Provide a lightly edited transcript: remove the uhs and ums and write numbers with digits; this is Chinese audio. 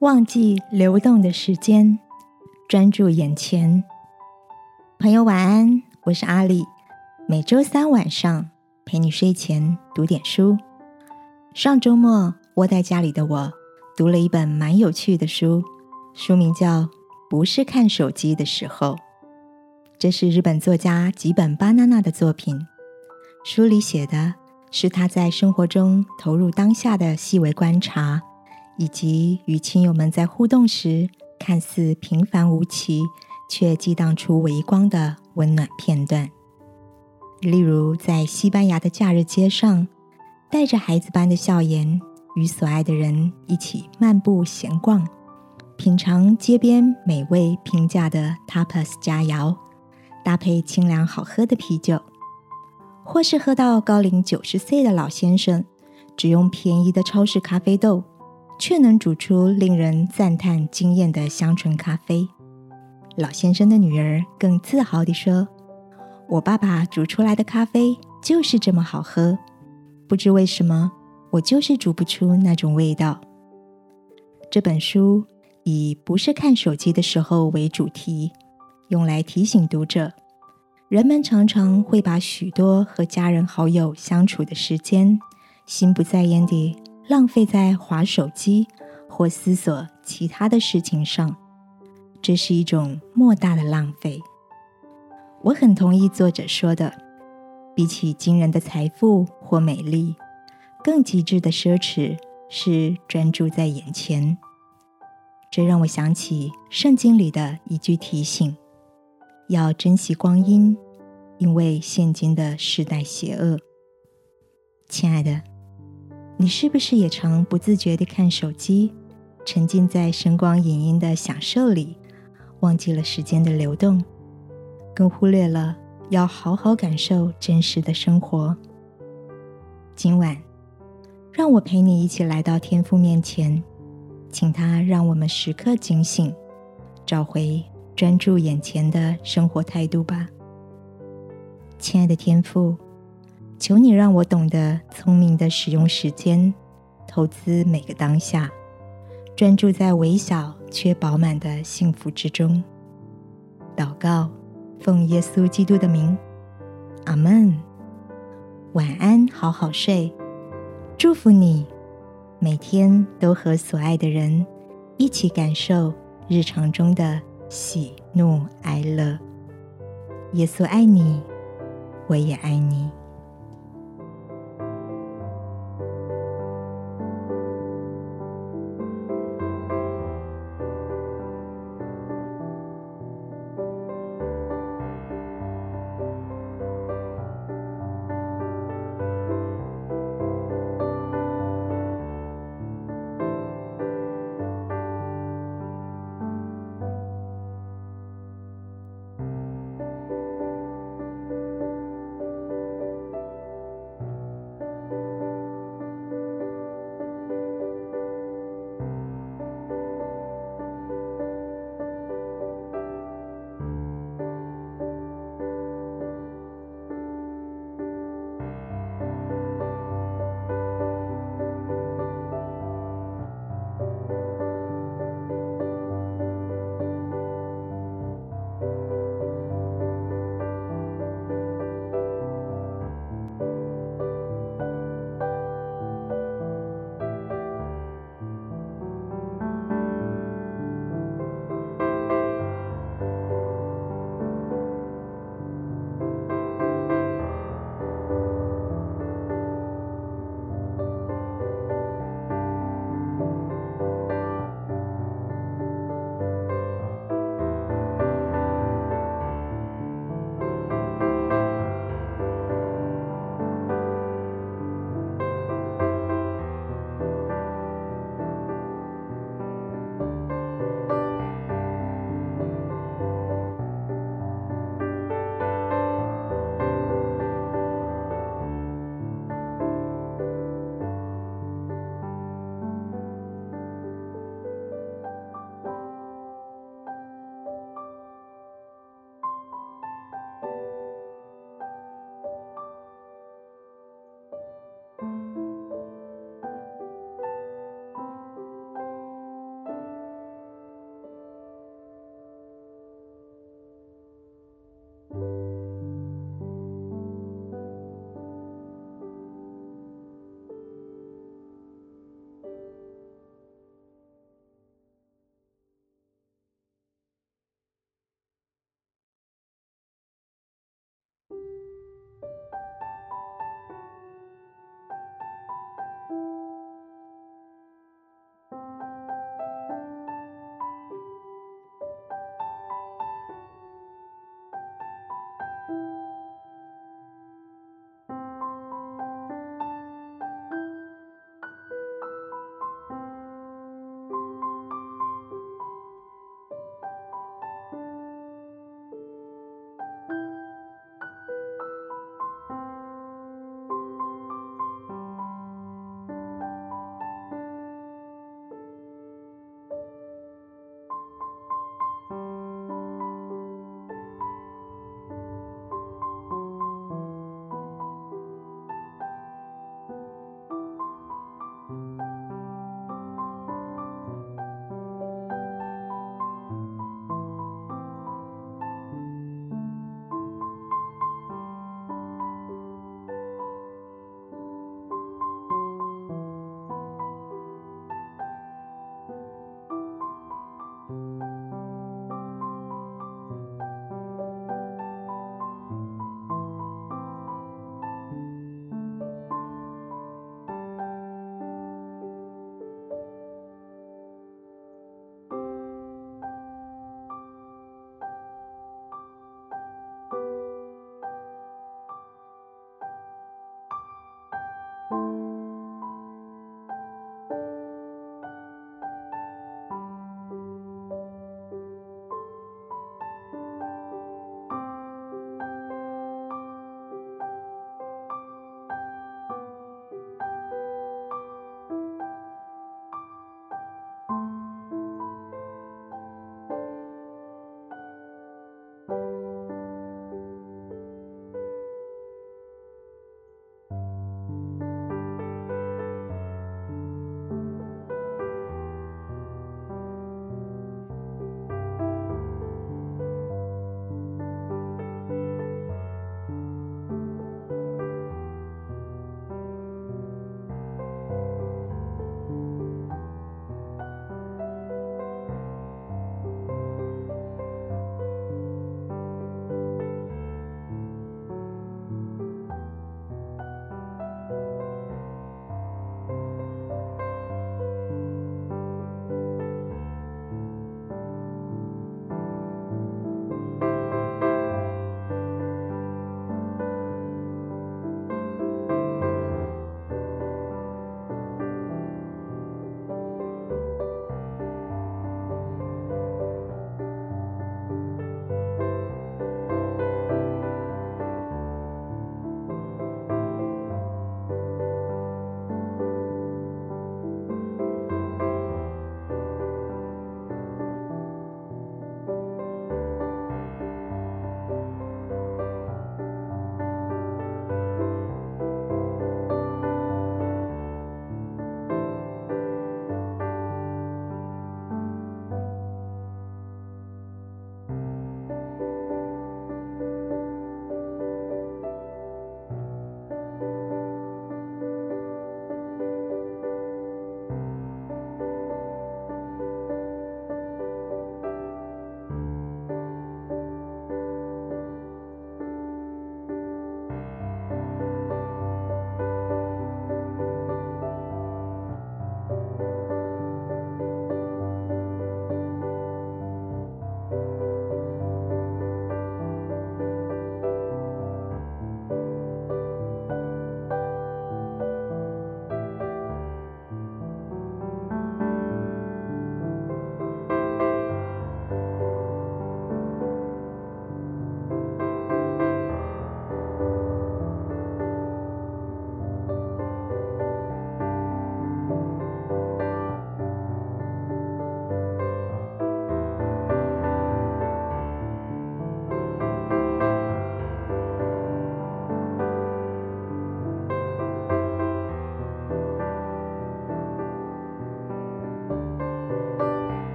忘记流动的时间，专注眼前。朋友晚安，我是阿里，每周三晚上陪你睡前读点书。上周末窝在家里的我读了一本蛮有趣的书，书名叫《不是看手机的时候》，这是日本作家吉本芭娜娜的作品。书里写的是他在生活中投入当下的细微观察，以及与亲友们在互动时看似平凡无奇却激荡出微光的温暖片段。例如在西班牙的假日街上，带着孩子般的笑颜与所爱的人一起漫步闲逛，品尝街边美味平价的 tapas 佳肴，搭配清凉好喝的啤酒，或是喝到高龄90岁的老先生只用便宜的超市咖啡豆却能煮出令人赞叹惊艳的香醇咖啡。老先生的女儿更自豪地说，我爸爸煮出来的咖啡就是这么好喝，不知为什么我就是煮不出那种味道。这本书以不是看手机的时候为主题，用来提醒读者，人们常常会把许多和家人好友相处的时间心不在焉地浪费在滑手机或思索其他的事情上，这是一种莫大的浪费。我很同意作者说的，比起惊人的财富或美丽，更极致的奢侈是专注在眼前。这让我想起圣经里的一句提醒，要珍惜光阴，因为现今的世代邪恶。亲爱的，你是不是也常不自觉地看手机，沉浸在声光影音的享受里，忘记了时间的流动，更忽略了要好好感受真实的生活？今晚，让我陪你一起来到天父面前，请他让我们时刻警醒，找回专注眼前的生活态度吧。亲爱的天父，求你让我懂得聪明地使用时间，投资每个当下，专注在微小却饱满的幸福之中。祷告，奉耶稣基督的名，阿们。晚安，好好睡。祝福你，每天都和所爱的人一起感受日常中的喜怒哀乐。耶稣爱你，我也爱你。